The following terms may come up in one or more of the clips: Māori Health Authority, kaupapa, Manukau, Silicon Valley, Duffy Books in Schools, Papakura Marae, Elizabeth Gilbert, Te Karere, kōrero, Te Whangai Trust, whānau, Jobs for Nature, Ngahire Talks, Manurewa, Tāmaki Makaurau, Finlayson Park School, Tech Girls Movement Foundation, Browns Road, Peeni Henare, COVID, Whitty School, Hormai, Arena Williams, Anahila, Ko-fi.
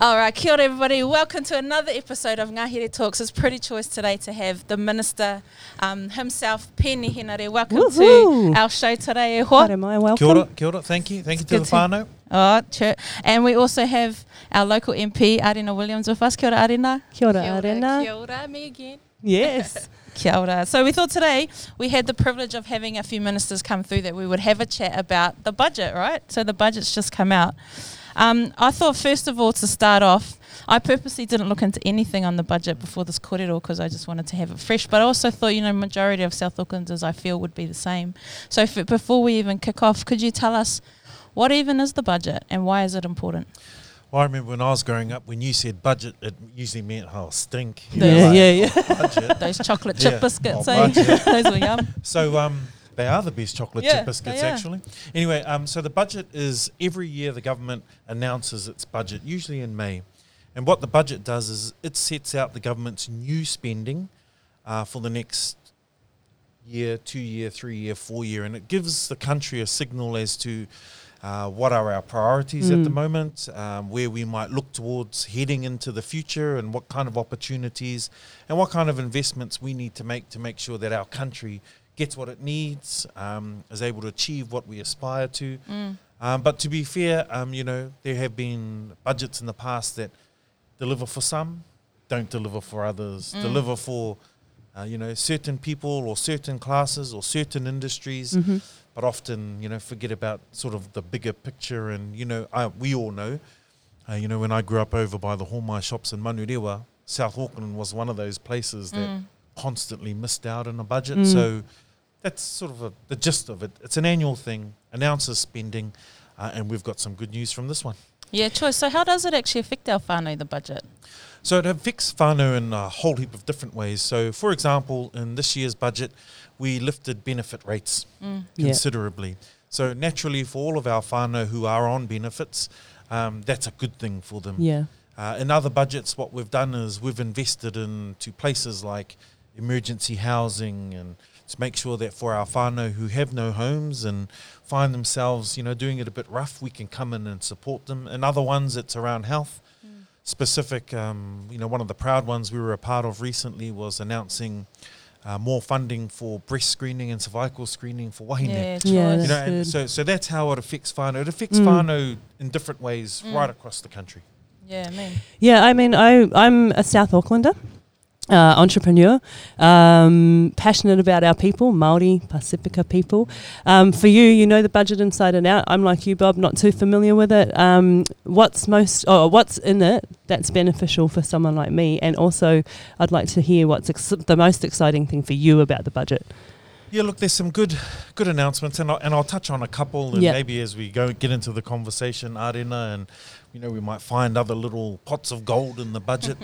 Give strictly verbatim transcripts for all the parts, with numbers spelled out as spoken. Alright, kia ora everybody. Welcome to another episode of Ngahire Talks. It's pretty choice today to have the Minister um, himself, Peeni Henare. Welcome Woohoo. to our show today. E hoa. Haere mai, welcome. Kia ora, kia ora. Thank you. Thank it's you to the whānau. Oh, true. And we also have our local M P, Arena Williams, with us. Kia ora, Arena. Kia ora, kia ora Arena. Kia ora, me again. Yes. Kia ora. So we thought today we had the privilege of having a few ministers come through that we would have a chat about the budget, right? So the budget's just come out. Um, I thought first of all to start off, I purposely didn't look into anything on the budget before this kōrero because I just wanted to have it fresh. But I also thought, you know, majority of South Aucklanders I feel would be the same. So if, before we even kick off, could you tell us what even is the budget and why is it important? Well, I remember when I was growing up, when you said budget, it usually meant, oh, stink. You yeah, know, like, yeah, yeah, yeah. Budget. Those chocolate chip yeah. biscuits, oh, eh? Those were yum. So, um... They are the best chocolate yeah, chip biscuits, actually. Anyway, um, so the budget is every year the government announces its budget, usually in May. And what the budget does is it sets out the government's new spending uh, for the next year, two year, three year, four year. And it gives the country a signal as to uh, what are our priorities mm. at the moment, um, where we might look towards heading into the future and what kind of opportunities and what kind of investments we need to make to make sure that our country gets what it needs, um, is able to achieve what we aspire to. Mm. Um, but to be fair, um, you know, there have been budgets in the past that deliver for some, don't deliver for others, mm. deliver for, uh, you know, certain people or certain classes or certain industries, mm-hmm. but often, you know, forget about sort of the bigger picture. And, you know, I, we all know, uh, you know, when I grew up over by the Hormai shops in Manurewa, South Auckland was one of those places mm. that constantly missed out on a budget. Mm. So that's sort of a, the gist of it. It's an annual thing, announces spending, uh, and we've got some good news from this one. Yeah, choice. So how does it actually affect our whānau, the budget? So it affects whānau in a whole heap of different ways. So, for example, in this year's budget, we lifted benefit rates mm. considerably. Yeah. So naturally, for all of our whānau who are on benefits, um, that's a good thing for them. Yeah. Uh, in other budgets, what we've done is we've invested into places like emergency housing and to make sure that for our whānau who have no homes and find themselves, you know, doing it a bit rough, we can come in and support them. And other ones, it's around health. Mm. Specific, um, you know, one of the proud ones we were a part of recently was announcing uh, more funding for breast screening and cervical screening for wahine. Yeah, yeah, you know, and so, so that's how it affects whānau. It affects mm. whānau in different ways mm. right across the country. Yeah, I mean. Yeah, I mean, I, I'm a South Aucklander. Uh, entrepreneur, um, passionate about our people, Māori, Pasifika people. Um, for you, you know the budget inside and out. I'm like you, Bob, not too familiar with it. Um, what's most, or what's in it that's beneficial for someone like me? And also, I'd like to hear what's ex- the most exciting thing for you about the budget. Yeah, look, there's some good, good announcements, and I'll, and I'll touch on a couple, and yep. maybe as we go get into the conversation, Arena, and you know we might find other little pots of gold in the budget.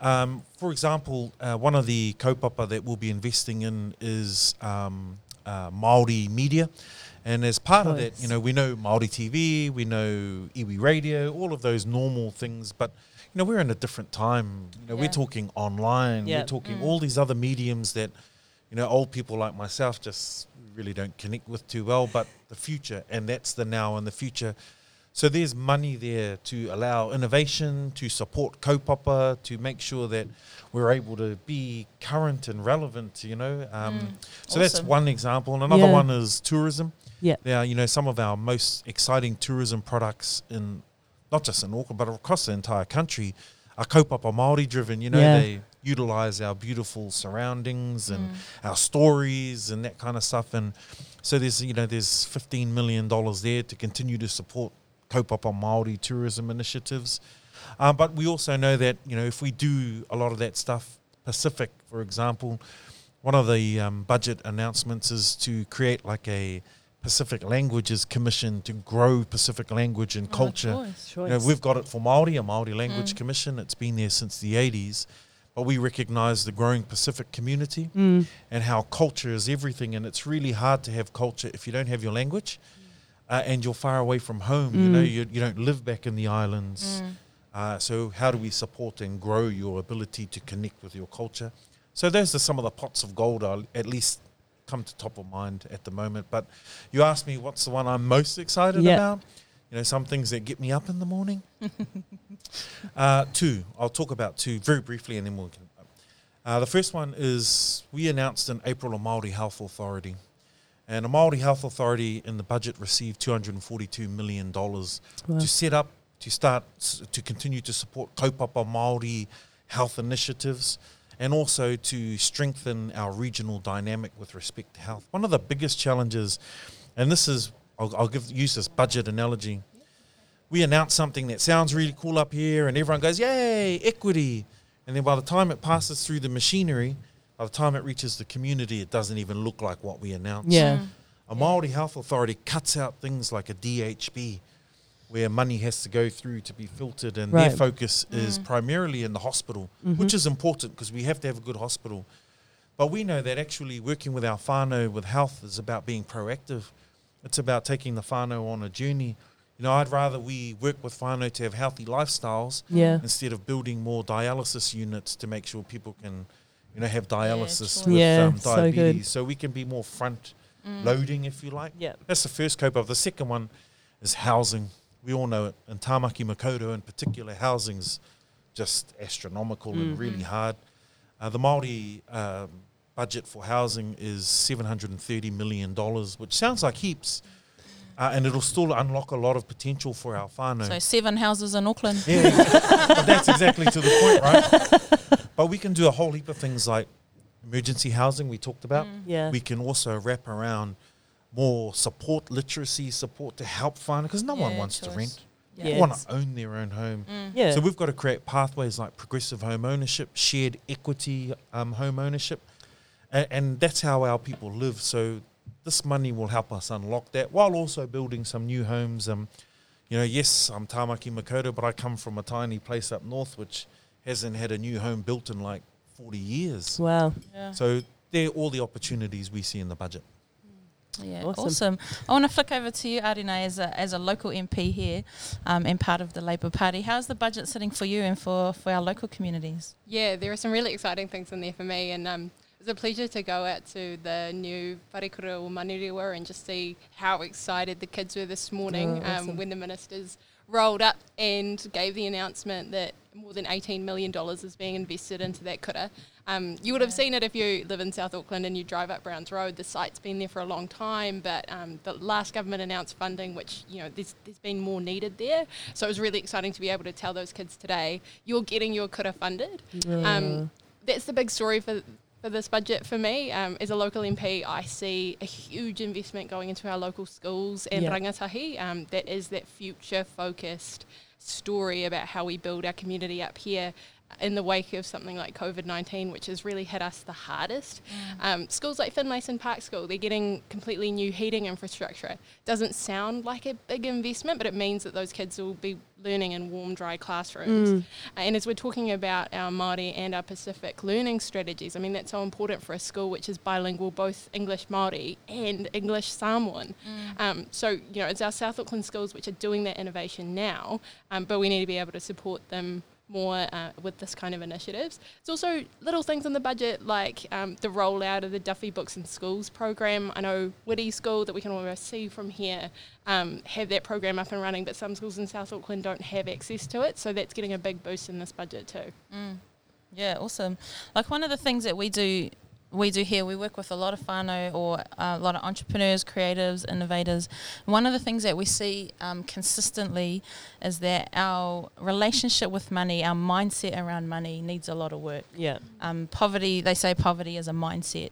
Um, for example, uh, one of the kaupapa that we'll be investing in is um, uh, Māori media. And as part oh, of that, you know, we know Māori T V, we know iwi radio, all of those normal things. But, you know, we're in a different time. You know, yeah. We're talking online. Yep. We're talking mm. all these other mediums that, you know, old people like myself just really don't connect with too well. But the future, and that's the now and the future. So there's money there to allow innovation, to support kaupapa, to make sure that we're able to be current and relevant, you know. Um, mm, so awesome. That's one example. And another yeah. one is tourism. Yeah. There are, you know, some of our most exciting tourism products in, not just in Auckland, but across the entire country are kaupapa Māori driven. You know, yeah. they utilise our beautiful surroundings and mm. our stories and that kind of stuff. And so there's, you know, there's fifteen million dollars there to continue to support kaupapa Māori tourism initiatives. Um, but we also know that, you know, if we do a lot of that stuff, Pacific, for example, one of the um, budget announcements is to create like a Pacific Languages Commission to grow Pacific language and oh, culture. Choice, choice. You know, we've got it for Māori, a Māori Language mm. Commission. It's been there since the eighties. But we recognise the growing Pacific community mm. and how culture is everything. And it's really hard to have culture if you don't have your language. Uh, and you're far away from home, mm. you know, you, you don't live back in the islands. Mm. Uh, so how do we support and grow your ability to connect with your culture? So those are some of the pots of gold I'll at least come to top of mind at the moment. But you asked me what's the one I'm most excited yep. about. You know, some things that get me up in the morning. Uh, two. I'll talk about two very briefly and then we'll... Uh, the first one is we announced in April a Māori Health Authority. And a Māori Health Authority in the budget received two hundred forty-two million dollars wow. to set up, to start, to continue to support kaupapa Māori health initiatives and also to strengthen our regional dynamic with respect to health. One of the biggest challenges, and this is, I'll, I'll give use this budget analogy. We announce something that sounds really cool up here and everyone goes, yay, equity. And then by the time it passes through the machinery, by the time it reaches the community, it doesn't even look like what we announced. Yeah. A Māori Health Authority cuts out things like a D H B, where money has to go through to be filtered, and right. their focus mm. is primarily in the hospital, mm-hmm. which is important because we have to have a good hospital. But we know that actually working with our whānau with health is about being proactive. It's about taking the whānau on a journey. You know, I'd rather we work with whānau to have healthy lifestyles yeah. instead of building more dialysis units to make sure people can, you know, have dialysis yeah, with yeah, um, diabetes. So, so we can be more front mm. loading, if you like. Yeah. That's the first cope of. The second one is housing. We all know it. And Tāmaki Makaurau in particular, housing's just astronomical mm-hmm. and really hard. Uh, the Māori um, budget for housing is seven hundred thirty million dollars, which sounds like heaps. Uh, and it'll still unlock a lot of potential for our whānau. So seven houses in Auckland. Yeah, but that's exactly to the point, right? But we can do a whole heap of things like emergency housing we talked about. Mm. Yeah. We can also wrap around more support, literacy support to help whānau, because no yeah, one wants choice. to rent. Yeah. They want to own their own home. Mm. Yeah. So we've got to create pathways like progressive home ownership, shared equity um, home ownership, and, and that's how our people live. So this money will help us unlock that while also building some new homes. Um, you know, yes, I'm Tāmaki Makaurau, but I come from a tiny place up north which hasn't had a new home built in like forty years. Wow. Yeah. So they're all the opportunities we see in the budget. Yeah, awesome. awesome. I want to flick over to you, Arena, as a, as a local M P here um, and part of the Labour Party. How's the budget sitting for you and for, for our local communities? Yeah, there are some really exciting things in there for me, and um, it's a pleasure to go out to the new Parikuru or Manurewa and just see how excited the kids were this morning oh, awesome. um, when the ministers rolled up and gave the announcement that more than eighteen million dollars is being invested into that kura. Um, you would have seen it if you live in South Auckland and you drive up Browns Road. The site's been there for a long time, but um, the last government announced funding, which, you know, there's, there's been more needed there. So it was really exciting to be able to tell those kids today, you're getting your kura funded. Yeah. Um, that's the big story for... For this budget for me, um, as a local M P, I see a huge investment going into our local schools and yeah. rangatahi. Um, that is that future-focused story about how we build our community up here in the wake of something like COVID nineteen, which has really hit us the hardest. Mm. Um, schools like Finlayson Park School, they're getting completely new heating infrastructure. It doesn't sound like a big investment, but it means that those kids will be learning in warm, dry classrooms. Mm. Uh, and as we're talking about our Māori and our Pacific learning strategies, I mean, that's so important for a school which is bilingual, both English Māori and English Samoan. Mm. Um, so, you know, it's our South Auckland schools which are doing that innovation now, um, but we need to be able to support them more uh, with this kind of initiatives. It's also little things in the budget like um, the rollout of the Duffy Books in Schools program. I know Whitty School, that we can almost see from here, um, have that program up and running, but some schools in South Auckland don't have access to it, so that's getting a big boost in this budget too. Mm. Yeah, awesome. Like one of the things that we do we do here, we work with a lot of whānau or a lot of entrepreneurs, creatives, innovators. One of the things that we see um, consistently is that our relationship with money, our mindset around money needs a lot of work. Yeah. Um, poverty, they say poverty is a mindset.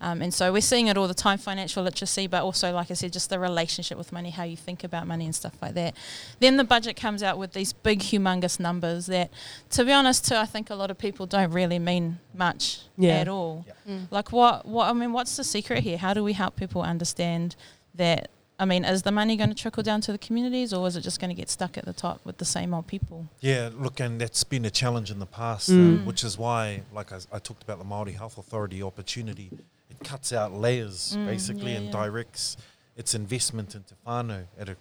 Um, and so we're seeing it all the time, financial literacy, but also, like I said, just the relationship with money, how you think about money and stuff like that. Then the budget comes out with these big, humongous numbers that, to be honest, too, I think a lot of people don't really mean much yeah. at all. Yeah. Mm. Like, what, what, I mean, what's the secret here? How do we help people understand that? I mean, is the money going to trickle down to the communities, or is it just going to get stuck at the top with the same old people? Yeah, look, and that's been a challenge in the past, mm. uh, which is why, like I, I talked about the Māori Health Authority opportunity, it cuts out layers, mm, basically, yeah, and yeah. directs its investment into whānau at a,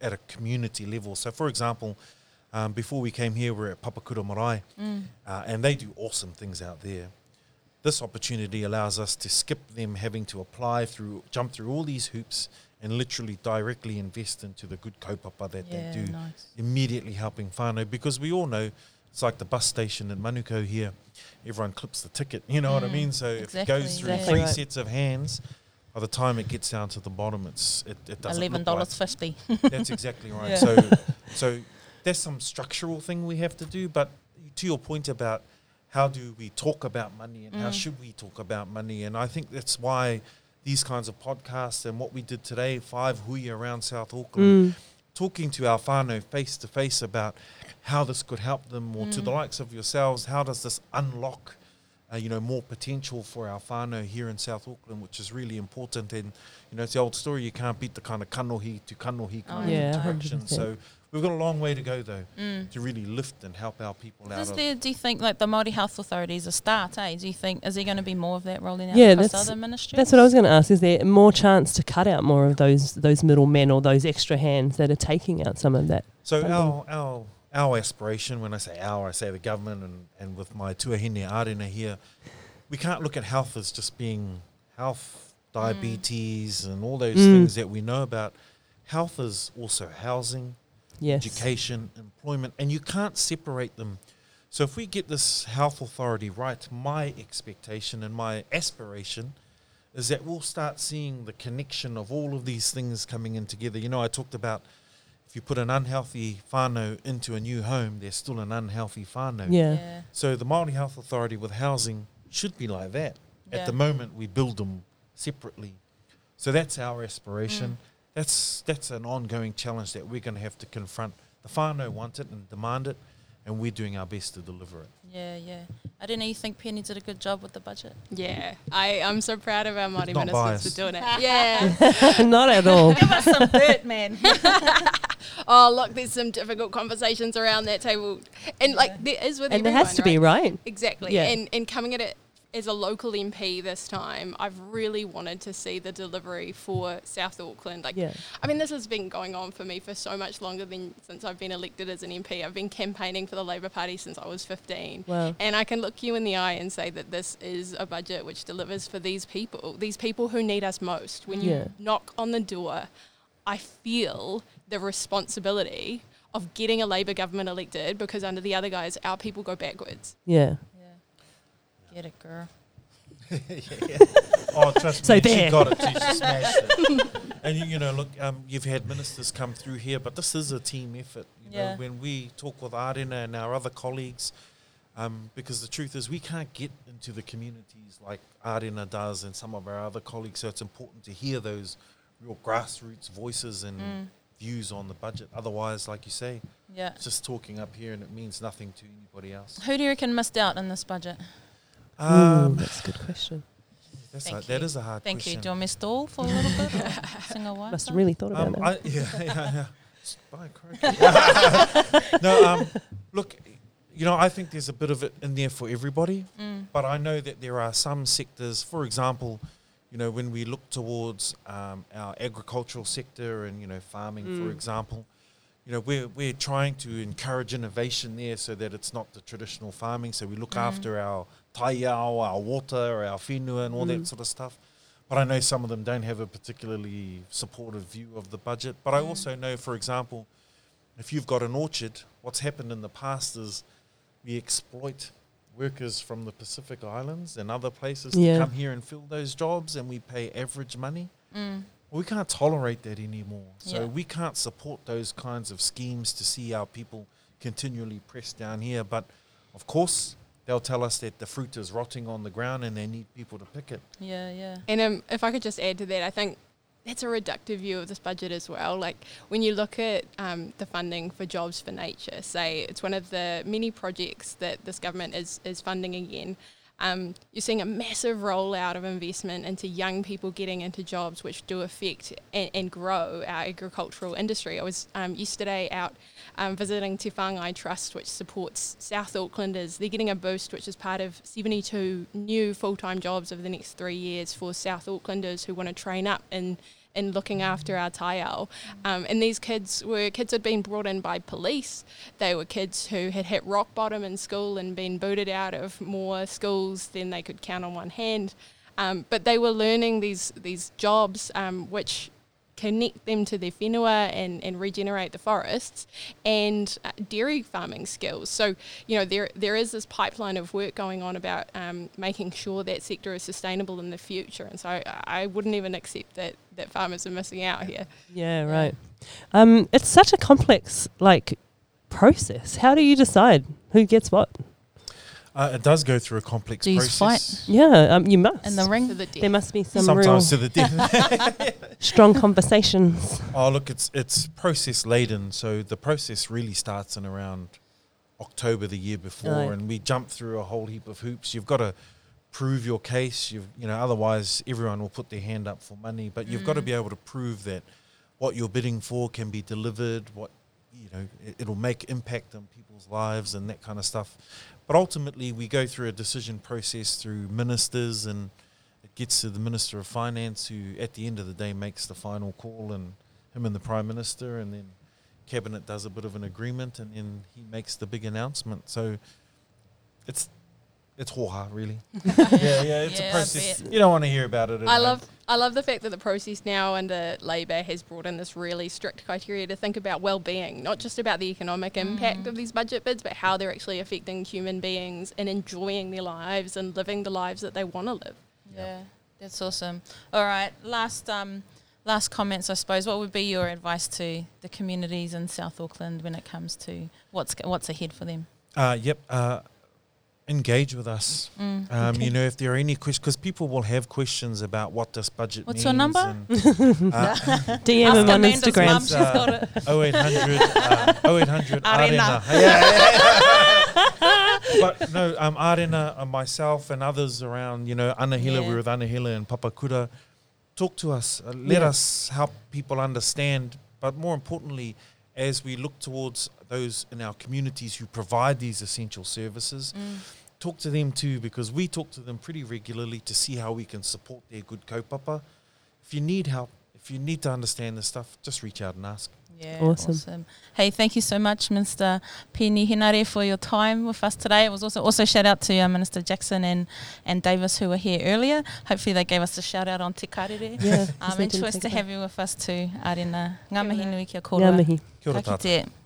at a community level. So, for example, um, before we came here, we were at Papakura Marae, mm. uh, and they do awesome things out there. This opportunity allows us to skip them having to apply through, jump through all these hoops, and literally directly invest into the good kaupapa that yeah, they do, nice. immediately helping whānau. Because we all know It's like the bus station in Manukau here. Everyone clips the ticket, you know mm, what I mean? So exactly, if it goes through exactly three right. sets of hands, by the time it gets down to the bottom, it's it, it doesn't eleven dollars like fifty. That's exactly right. Yeah. So so there's some structural thing we have to do, but to your point about how do we talk about money and mm. how should we talk about money, and I think that's why these kinds of podcasts and what we did today, five hui around South Auckland, mm. talking to our whānau face to face about how this could help them, or mm. to the likes of yourselves, how does this unlock uh, you know, more potential for our whānau here in South Auckland, which is really important. And you know, it's the old story, you can't beat the kind of kanohi to kanohi kind oh, yeah, of interaction. one hundred percent. So we've got a long way to go, though, mm. to really lift and help our people out. Is there, do you think, like, the Māori Health Authority is a start, eh? Do you think, is there going to be more of that rolling out yeah, across other ministries? That's what I was going to ask. Is there more chance to cut out more of those those middlemen or those extra hands that are taking out some of that? So our, our our aspiration, when I say our, I say the government, and, and with my Tuahine Arena here, we can't look at health as just being health, diabetes, mm. and all those mm. things that we know about. Health is also housing. Yes. Education, employment, and you can't separate them. So if we get this health authority right, my expectation and my aspiration is that we'll start seeing the connection of all of these things coming in together. You know, I talked about if you put an unhealthy whānau into a new home, there's still an unhealthy whānau. Yeah. yeah. So the Māori Health Authority with housing should be like that. Yeah. At the moment, we build them separately. So that's our aspiration. Mm. That's that's an ongoing challenge that we're going to have to confront. The whānau want it and demand it, and we're doing our best to deliver it. Yeah, yeah. I don't know, you think Peeni did a good job with the budget? Yeah. I, I'm so proud of our Māori ministers biased. for doing it. Yeah. Not at all. Give us some dirt, man. Oh, look, there's some difficult conversations around that table. And, like, yeah. there is with and everyone, And there has to right? be, right? Exactly. Yeah. And, and coming at it as a local M P this time, I've really wanted to see the delivery for South Auckland. Like, yeah. I mean, this has been going on for me for so much longer than since I've been elected as an M P. I've been campaigning for the Labour Party since I was fifteen. Wow. And I can look you in the eye and say that this is a budget which delivers for these people, these people who need us most. When you yeah. knock on the door, I feel the responsibility of getting a Labour government elected, because under the other guys, our people go backwards. Yeah. Get it, girl. yeah, yeah. Oh, trust so me, there. she got it. She, she smashed it. And, you, you know, look, um, you've had ministers come through here, but this is a team effort. You yeah. know, when we talk with Arena and our other colleagues, um, because the truth is we can't get into the communities like Arena does and some of our other colleagues, so it's important to hear those real grassroots voices and mm. views on the budget. Otherwise, like you say, yeah. it's just talking up here and it means nothing to anybody else. Who do you reckon missed out in this budget? Um, Ooh, that's a good question. That's a, that is a hard Thank question. Thank you. Do you want me to stall for a little bit? Sing a while. Must have really thought about um, that. I, yeah, yeah, yeah. By crikey. No, um, look, you know, I think there's a bit of it in there for everybody, mm. but I know that there are some sectors, for example, you know, when we look towards um, our agricultural sector and, you know, farming, mm. for example, you know, we're, we're trying to encourage innovation there so that it's not the traditional farming. So we look mm. after our taiao, our water, our whenua and all mm. that sort of stuff. But I know some of them don't have a particularly supportive view of the budget. But I also know, for example, if you've got an orchard, what's happened in the past is we exploit workers from the Pacific Islands and other places yeah. to come here and fill those jobs, and we pay average money. Mm. We can't tolerate that anymore. So yeah. we can't support those kinds of schemes to see our people continually pressed down here. But, of course, they'll tell us that the fruit is rotting on the ground and they need people to pick it. Yeah, yeah. And um, if I could just add to that, I think that's a reductive view of this budget as well. Like, when you look at um, the funding for Jobs for Nature, say it's one of the many projects that this government is, is funding again. Um, you're seeing a massive rollout of investment into young people getting into jobs which do affect and, and grow our agricultural industry. I was um, yesterday out um, visiting Te Whangai Trust, which supports South Aucklanders. They're getting a boost, which is part of seventy-two new full-time jobs over the next three years for South Aucklanders who want to train up in, in looking after our taiao. Um, and these kids were kids who had been brought in by police. They were kids who had hit rock bottom in school and been booted out of more schools than they could count on one hand. Um, but they were learning these, these jobs um, which connect them to their whenua and, and regenerate the forests, and uh, dairy farming skills. So, you know, there there is this pipeline of work going on about um, making sure that sector is sustainable in the future. And so I, I wouldn't even accept that, that farmers are missing out here. Yeah, right. Um, it's such a complex, like, process. How do you decide who gets what? Uh, it does go through a complex do you process. Fight? Yeah, um, you must. In the ring? To the death. There must be some Sometimes real to the death. strong conversations. Oh, look, it's it's process-laden. So the process really starts in around October the year before, right. and we jump through a whole heap of hoops. You've got to prove your case. You've, you know, otherwise everyone will put their hand up for money. But you've mm. got to be able to prove that what you're bidding for can be delivered, what you know, it, it'll make impact on people's lives and that kind of stuff. But ultimately, we go through a decision process through ministers, and it gets to the Minister of Finance, who at the end of the day makes the final call, and him and the Prime Minister, and then Cabinet does a bit of an agreement, and then he makes the big announcement. So it's it's hoha, really. yeah, yeah, it's yeah, a process. You don't want to hear about it. I home. love I love the fact that the process now under Labour has brought in this really strict criteria to think about well-being, not just about the economic impact mm. of these budget bids, but how they're actually affecting human beings and enjoying their lives and living the lives that they want to live. Yeah, yeah, that's awesome. All right, last um, last comments, I suppose. What would be your advice to the communities in South Auckland when it comes to what's what's ahead for them? Uh, yep, uh, engage with us. Mm, um, okay. You know, if there are any questions, because people will have questions about what this budget What's means. What's your number? And, uh, D M him on Instagram. It's, uh, oh eight hundred uh, oh eight hundred Arena. Arena. Yeah, yeah, yeah. But no, um, Arena and myself and others around, you know, Anahila, yeah. we're with Anahila and Papakura. Talk to us. Uh, let yeah. us help people understand. But more importantly, as we look towards those in our communities who provide these essential services, mm. talk to them too, because we talk to them pretty regularly to see how we can support their good kaupapa. If you need help, if you need to understand this stuff, just reach out and ask. Yeah, awesome. awesome. Hey, thank you so much, Minister Peeni Henare, for your time with us today. It was also also shout out to uh, Minister Jackson and, and Davis, who were here earlier. Hopefully they gave us a shout out on Te Karere. Yeah, um, and choice to have you with us too, Arena. Ngā mihi nui kia kōrua. Ngā mihi. Kia ora tātou.